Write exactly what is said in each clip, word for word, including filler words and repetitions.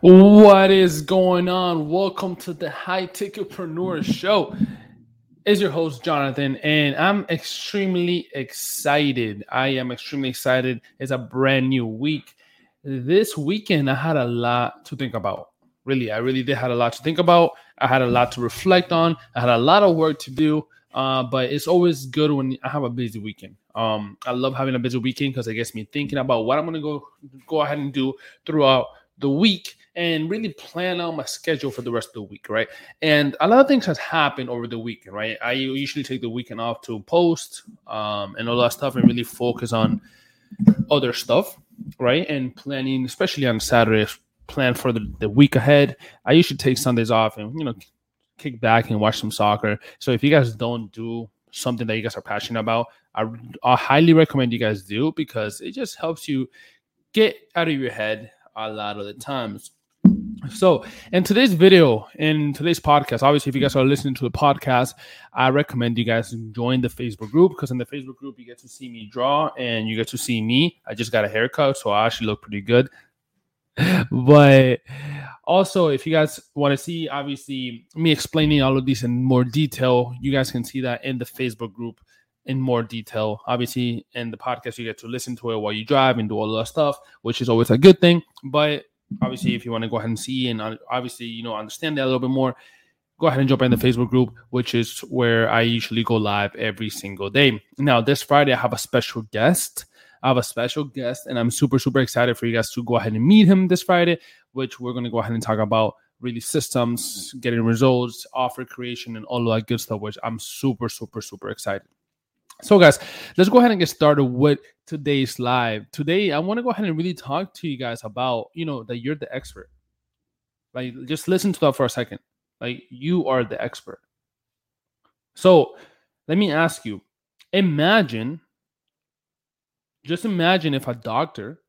What is going on? Welcome to the High Ticketpreneur Show. It's your host, Jonathan, and I'm extremely excited. I am extremely excited. It's a brand new week. This weekend, I had a lot to think about. Really, I really did had a lot to think about. I had a lot to reflect on. I had a lot of work to do, uh, but it's always good when I have a busy weekend. Um, I love having a busy weekend because it gets me thinking about what I'm going to go go ahead and do throughout the week and really plan out my schedule for the rest of the week, right? And a lot of things has happened over the weekend, right? I usually take the weekend off to post um, and all that stuff and really focus on other stuff, right? And planning, especially on Saturdays, plan for the, the week ahead. I usually take Sundays off and, you know, kick back and watch some soccer. So if you guys don't do something that you guys are passionate about, I, I highly recommend you guys do because it just helps you get out of your head a lot of the times. So in today's video, in today's podcast, obviously, if you guys are listening to the podcast, I recommend you guys join the Facebook group because in the Facebook group, you get to see me draw and you get to see me. I just got a haircut, so I actually look pretty good. But also, if you guys want to see, obviously, me explaining all of these in more detail, you guys can see that in the Facebook group in more detail. Obviously, in the podcast, you get to listen to it while you drive and do all that stuff, which is always a good thing. But obviously, if you want to go ahead and see and obviously, you know, understand that a little bit more, go ahead and jump in the Facebook group, which is where I usually go live every single day. Now, this Friday, I have a special guest. I have a special guest, and I'm super, super excited for you guys to go ahead and meet him this Friday, which we're going to go ahead and talk about really systems, getting results, offer creation, and all that good stuff, which I'm super, super, super excited. So, guys, let's go ahead and get started with today's live. Today, I want to go ahead and really talk to you guys about, you know, that you're the expert. Like, just listen to that for a second. Like, you are the expert. So, let me ask you, imagine, just imagine if a doctor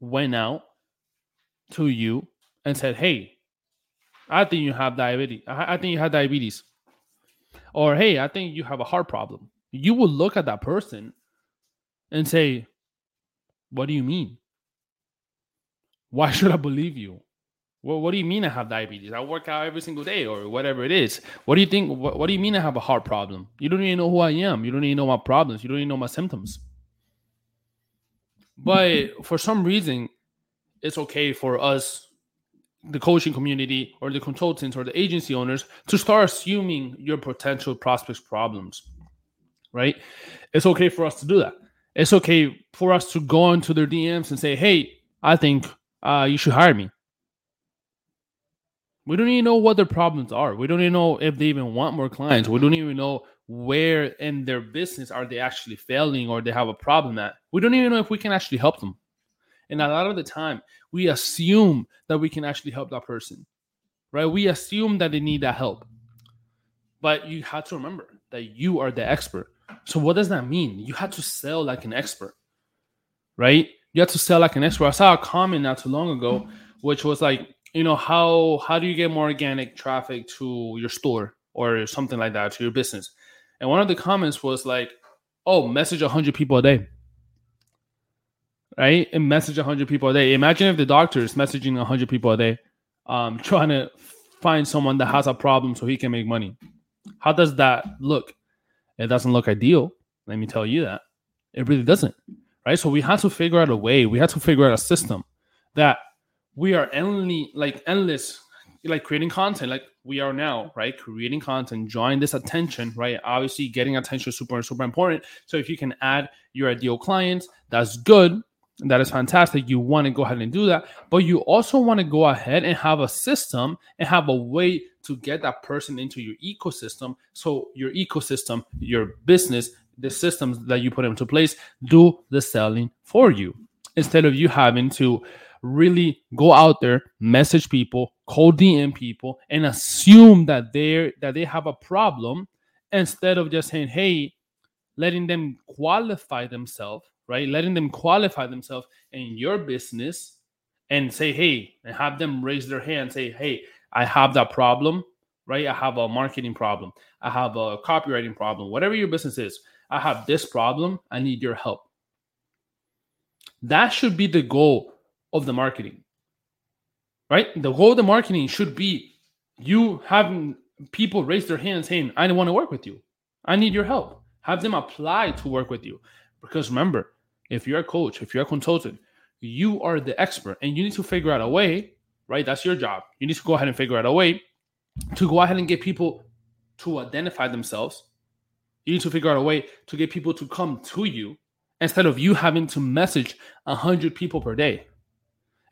went out to you and said, hey, I think you have diabetes. I, I think you have diabetes. Or, hey, I think you have a heart problem. You will look at that person and say, what do you mean? Why should I believe you? Well, what do you mean I have diabetes? I work out every single day or whatever it is. What do you think? What, what do you mean I have a heart problem? You don't even know who I am. You don't even know my problems. You don't even know my symptoms. But for some reason, it's okay for us, the coaching community or the consultants or the agency owners, to start assuming your potential prospects' problems. Right? It's okay for us to do that. It's okay for us to go into their D Ms and say, hey, I think uh, you should hire me. We don't even know what their problems are. We don't even know if they even want more clients. We don't even know where in their business are they actually failing or they have a problem at. We don't even know if we can actually help them. And a lot of the time, we assume that we can actually help that person. Right? We assume that they need that help. But you have to remember that you are the expert. So what does that mean? You have to sell like an expert, right? You have to sell like an expert. I saw a comment not too long ago, which was like, you know, how how do you get more organic traffic to your store or something like that, to your business? And one of the comments was like, oh, message one hundred people a day, right? And message one hundred people a day. Imagine if the doctor is messaging one hundred people a day, um, trying to find someone that has a problem so he can make money. How does that look? It doesn't look ideal. Let me tell you that. It really doesn't, right? So we had to figure out a way. We had to figure out a system that we are only like endless, like creating content like we are now, right? Creating content, drawing this attention, right? Obviously, getting attention is super, super important. So if you can add your ideal clients, that's good. That is fantastic. You want to go ahead and do that. But you also want to go ahead and have a system and have a way to get that person into your ecosystem. So your ecosystem, your business, the systems that you put into place do the selling for you instead of you having to really go out there, message people, cold D M people, and assume that they're that they have a problem instead of just saying, hey, letting them qualify themselves. Right? Letting them qualify themselves in your business and say, hey, and have them raise their hand, say, hey, I have that problem, right? I have a marketing problem. I have a copywriting problem, whatever your business is. I have this problem. I need your help. That should be the goal of the marketing. right? The goal of the marketing should be you having people raise their hands saying, I want to work with you. I need your help. Have them apply to work with you. Because remember, if you're a coach, if you're a consultant, you are the expert and you need to figure out a way, right? That's your job. You need to go ahead and figure out a way to go ahead and get people to identify themselves. You need to figure out a way to get people to come to you instead of you having to message one hundred people per day.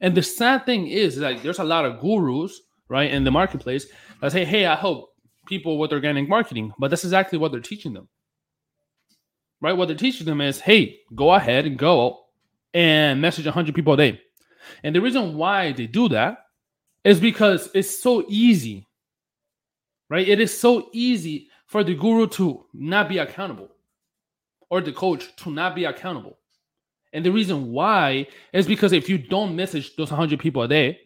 And the sad thing is, like, there's a lot of gurus, right, in the marketplace that say, hey, I help people with organic marketing. But that's exactly what they're teaching them, right? What they're teaching them is, hey, go ahead and go and message one hundred people a day. And the reason why they do that is because it's so easy, right? It is so easy for the guru to not be accountable or the coach to not be accountable. And the reason why is because if you don't message those one hundred people a day,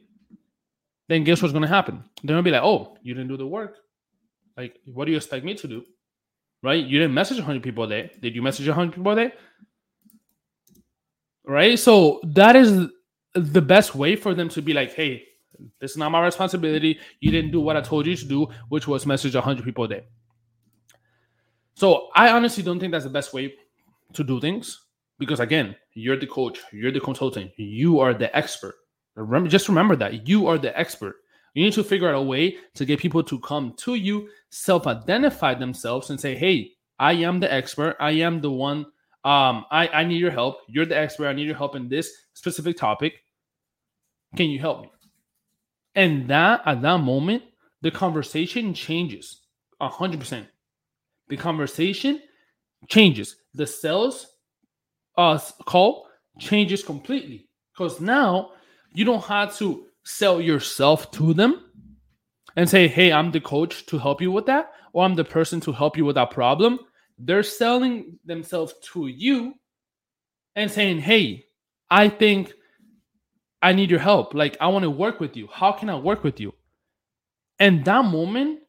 then guess what's going to happen? They're going to be like, oh, you didn't do the work. Like, what do you expect me to do? Right? You didn't message one hundred people a day. Did you message one hundred people a day? Right? So that is the best way for them to be like, hey, this is not my responsibility. You didn't do what I told you to do, which was message one hundred people a day. So I honestly don't think that's the best way to do things because, again, you're the coach, you're the consultant, you are the expert. Remember, just remember that you are the expert. You need to figure out a way to get people to come to you, self-identify themselves and say, hey, I am the expert. I am the one. Um, I, I need your help. You're the expert. I need your help in this specific topic. Can you help me? And that, at that moment, the conversation changes one hundred percent. The conversation changes. The sales uh, call changes completely because now you don't have to sell yourself to them and say, hey, I'm the coach to help you with that, or I'm the person to help you with that problem. They're selling themselves to you and saying, hey, I think I need your help. Like, I want to work with you. How can I work with you? And that moment,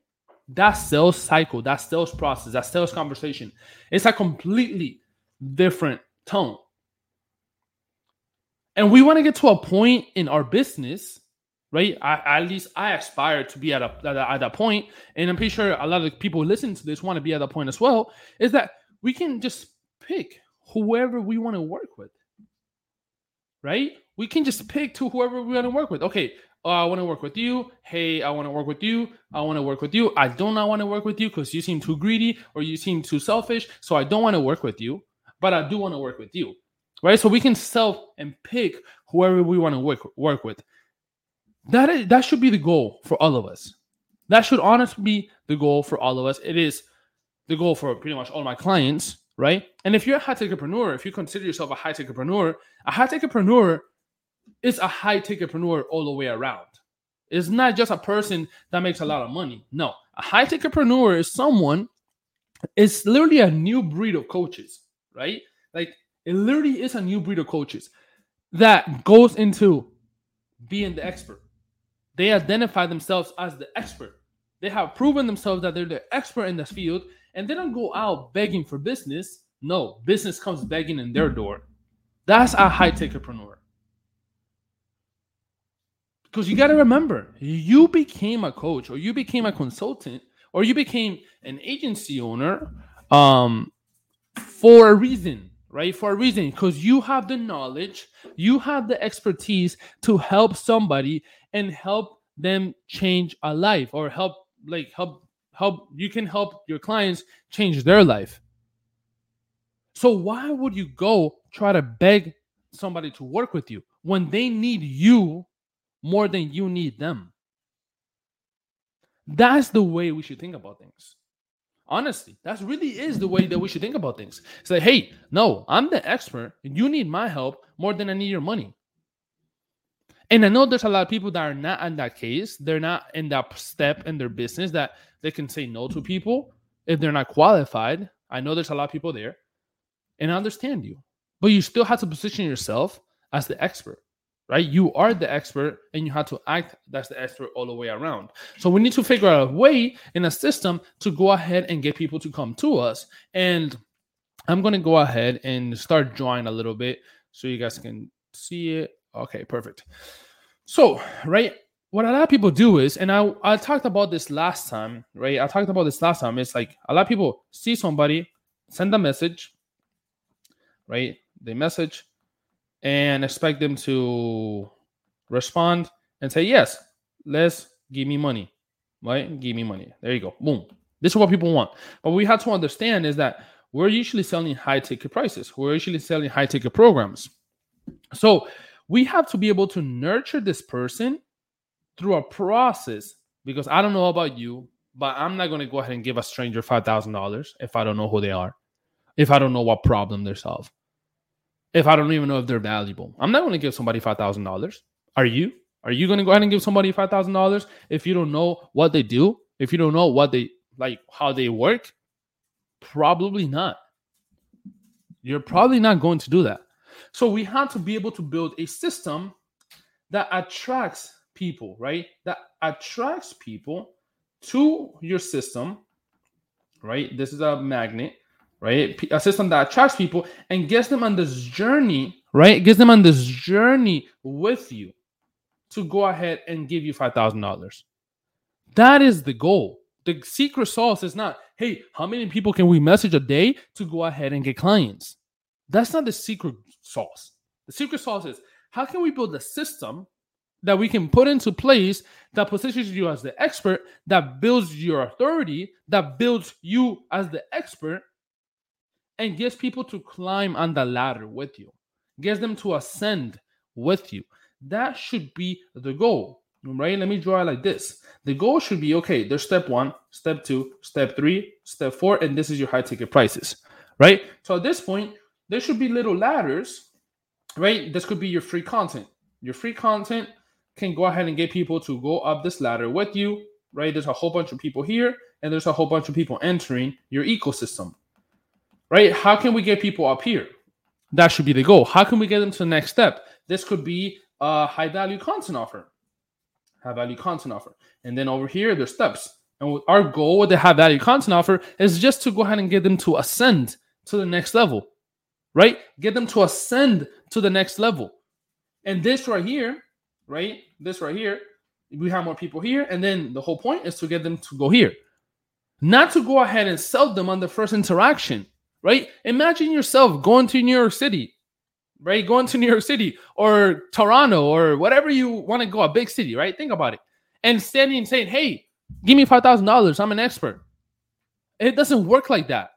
that sales cycle, that sales process, that sales conversation, it's a completely different tone. And we want to get to a point in our business, right? I, at least I aspire to be at, a, at, a, at that point. And I'm pretty sure a lot of people listening to this want to be at that point as well, is that we can just pick whoever we want to work with, right? We can just pick to whoever we want to work with. Okay, oh, I want to work with you. Hey, I want to work with you. I want to work with you. I do not want to work with you because you seem too greedy or you seem too selfish. So I don't want to work with you, but I do want to work with you, right? So we can self and pick whoever we want to work, work with. That is, that should be the goal for all of us. That should honestly be the goal for all of us. It is the goal for pretty much all my clients, right? And if you're a high ticketpreneur, if you consider yourself a high ticketpreneur, a high ticketpreneur is a high ticketpreneur all the way around. It's not just a person that makes a lot of money. No, a high ticketpreneur is someone, it's literally a new breed of coaches, right? Like, it literally is a new breed of coaches that goes into being the expert. They identify themselves as the expert. They have proven themselves that they're the expert in this field, and they don't go out begging for business. No, business comes begging in their door. That's a high ticketpreneur. Because you got to remember, you became a coach or you became a consultant or you became an agency owner um, for a reason, right? For a reason, because you have the knowledge, you have the expertise to help somebody and help them change a life or help, like, help, help. You can help your clients change their life. So why would you go try to beg somebody to work with you when they need you more than you need them? That's the way we should think about things. Honestly, that really is the way that we should think about things. Say, like, hey, no, I'm the expert and you need my help more than I need your money. And I know there's a lot of people that are not in that case. They're not in that step in their business that they can say no to people if they're not qualified. I know there's a lot of people there and I understand you, but you still have to position yourself as the expert. Right? You are the expert and you have to act as the expert all the way around. So we need to figure out a way in a system to go ahead and get people to come to us. And I'm going to go ahead and start drawing a little bit so you guys can see it. Okay, perfect. So, right, what a lot of people do is, and I, I talked about this last time, right? I talked about this last time. It's like a lot of people see somebody, send a message, right? They message and expect them to respond and say, yes, let's give me money, right? Give me money. There you go. Boom. This is what people want. But what we have to understand is that we're usually selling high ticket prices. We're usually selling high ticket programs. So we have to be able to nurture this person through a process, because I don't know about you, but I'm not going to go ahead and give a stranger five thousand dollars if I don't know who they are, if I don't know what problem they're solving, if I don't even know if they're valuable. I'm not going to give somebody five thousand dollars. Are you? Are you going to go ahead and give somebody five thousand dollars if you don't know what they do? If you don't know what they, like how they work? Probably not. You're probably not going to do that. So we have to be able to build a system that attracts people, right? That attracts people to your system, right? This is a magnet, right? A system that attracts people and gets them on this journey, right? Gets them on this journey with you to go ahead and give you five thousand dollars. That is the goal. The secret sauce is not, hey, how many people can we message a day to go ahead and get clients? That's not the secret sauce. The secret sauce is, how can we build a system that we can put into place that positions you as the expert, that builds your authority, that builds you as the expert, and gets people to climb on the ladder with you, gets them to ascend with you. That should be the goal, right? Let me draw it like this. The goal should be, okay, there's step one, step two, step three, step four, and this is your high ticket prices, right? So at this point, there should be little ladders, right? This could be your free content. Your free content can go ahead and get people to go up this ladder with you, right? There's a whole bunch of people here, and there's a whole bunch of people entering your ecosystem, right? How can we get people up here? That should be the goal. How can we get them to the next step? This could be a high-value content offer, high-value content offer. And then over here, there's steps. And our goal with the high-value content offer is just to go ahead and get them to ascend to the next level, right? Get them to ascend to the next level. And this right here, right? This right here, we have more people here. And then the whole point is to get them to go here, not to go ahead and sell them on the first interaction, right? Imagine yourself going to New York City, right? Going to New York City or Toronto or whatever you want to go, a big city, right? Think about it. And standing and saying, hey, give me five thousand dollars. I'm an expert. It doesn't work like that,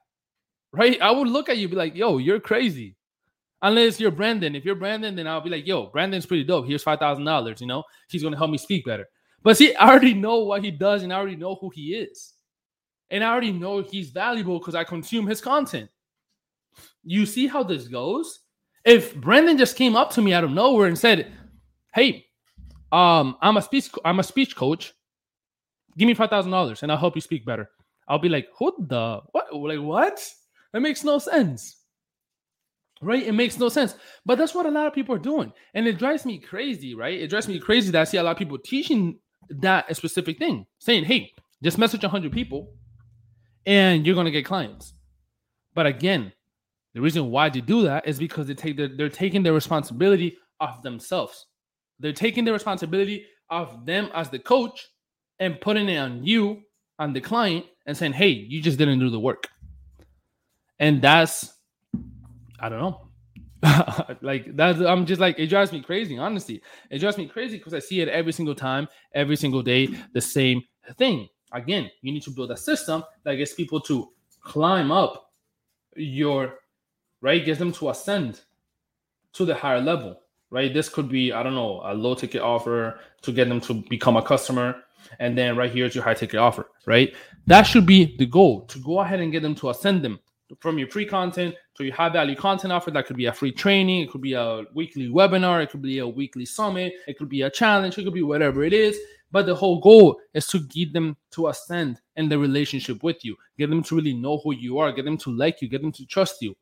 right? I would look at you and be like, yo, you're crazy. Unless you're Brandon. If you're Brandon, then I'll be like, yo, Brandon's pretty dope. Here's five thousand dollars, you know? He's going to help me speak better. But see, I already know what he does, and I already know who he is. And I already know he's valuable because I consume his content. You see how this goes? If Brandon just came up to me out of nowhere and said, hey, um, I'm a speech, I'm a speech coach. Give me five thousand dollars, and I'll help you speak better. I'll be like, who the? What? Like, what? That makes no sense. Right? It makes no sense. But that's what a lot of people are doing. And it drives me crazy, right? It drives me crazy that I see a lot of people teaching that specific thing, saying, hey, just message one hundred people and you're going to get clients. But again, the reason why they do that is because they take their, they're taking their responsibility off themselves. They're taking the responsibility off them as the coach and putting it on you, on the client, and saying, hey, you just didn't do the work. And that's, I don't know. Like that's, I'm just like, it drives me crazy. Honestly, it drives me crazy because I see it every single time, every single day, the same thing. Again, you need to build a system that gets people to climb up your, right? Gets them to ascend to the higher level, right? This could be, I don't know, a low ticket offer to get them to become a customer. And then right here is your high ticket offer, right? That should be the goal, to go ahead and get them to ascend them from your free content to your high value content offer. That could be a free training. It could be a weekly webinar. It could be a weekly summit. It could be a challenge. It could be whatever it is. But the whole goal is to get them to ascend in the relationship with you. Get them to really know who you are. Get them to like you. Get them to trust you.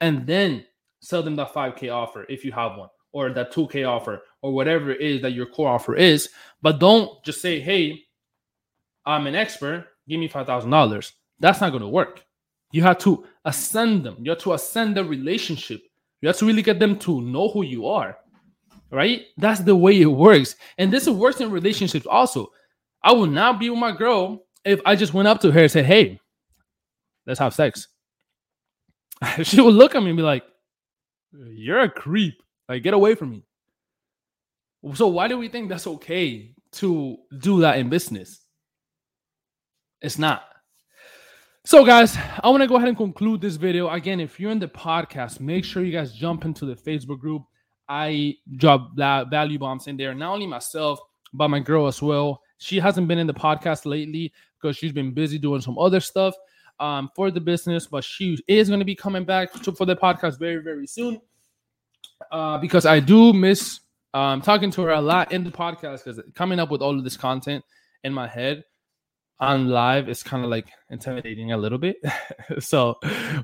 And then sell them that five K offer if you have one, or that two K offer, or whatever it is that your core offer is. But don't just say, hey, I'm an expert. Give me five thousand dollars. That's not going to work. You have to ascend them. You have to ascend the relationship. You have to really get them to know who you are, right? That's the way it works. And this works in relationships also. I would not be with my girl if I just went up to her and said, hey, let's have sex. She would look at me and be like, you're a creep. Like, get away from me. So why do we think that's okay to do that in business? It's not. So, guys, I want to go ahead and conclude this video. Again, if you're in the podcast, make sure you guys jump into the Facebook group. I drop value bombs in there. Not only myself, but my girl as well. She hasn't been in the podcast lately because she's been busy doing some other stuff um, for the business. But she is going to be coming back to, for the podcast very, very soon uh, because I do miss um, talking to her a lot in the podcast, because coming up with all of this content in my head on live is kind of like intimidating a little bit. So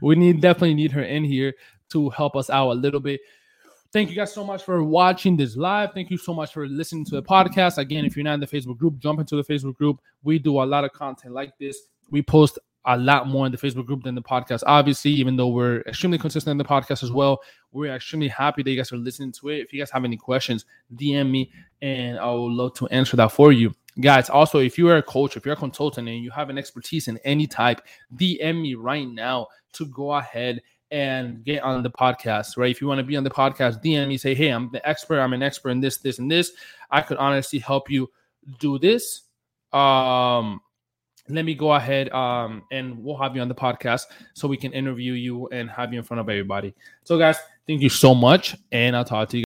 we need definitely need her in here to help us out a little bit. Thank you guys so much for watching this live. Thank you so much for listening to the podcast. Again, if you're not in the Facebook group, jump into the Facebook group. We do a lot of content like this. We post a lot more in the Facebook group than the podcast, obviously, even though we're extremely consistent in the podcast as well. We're extremely happy that you guys are listening to it. If you guys have any questions, D M me, and I would love to answer that for you. Guys, also, if you are a coach, if you're a consultant, and you have an expertise in any type, D M me right now to go ahead and get on the podcast, right? If you want to be on the podcast, D M me, say, hey, I'm the expert. I'm an expert in this, this, and this. I could honestly help you do this. Um... Let me go ahead um, and we'll have you on the podcast so we can interview you and have you in front of everybody. So, guys, thank you so much, and I'll talk to you guys.